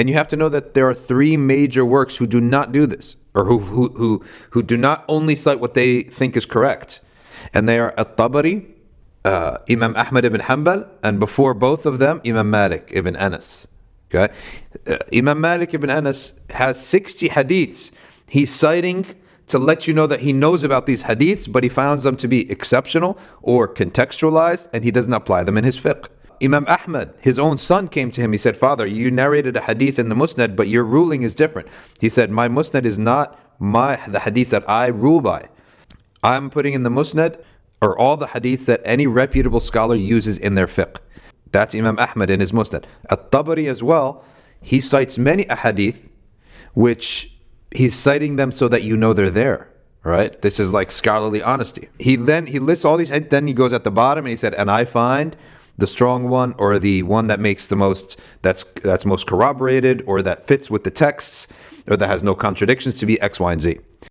And you have to know that there are three major works who do not do this, or who do not only cite what they think is correct. And they are At-Tabari, Imam Ahmad ibn Hanbal, and before both of them, Imam Malik ibn Anas. Okay? Imam Malik ibn Anas has 60 hadiths. He's citing to let you know that he knows about these hadiths, but he finds them to be exceptional or contextualized, and he doesn't apply them in his fiqh. Imam Ahmad, his own son, came to him. He said, "Father, you narrated a hadith in the Musnad, but your ruling is different." He said, "My Musnad is not the hadith that I rule by. I'm putting in the Musnad or all the hadiths that any reputable scholar uses in their fiqh." That's Imam Ahmad in his Musnad. At-Tabari as well, he cites many a hadith, which he's citing them so that you know they're there. Right? This is like scholarly honesty. He lists all these, and then he goes at the bottom and he said, "And I find the strong one, or the one that makes the most, that's most corroborated, or that fits with the texts, or that has no contradictions, to be X, Y, and Z."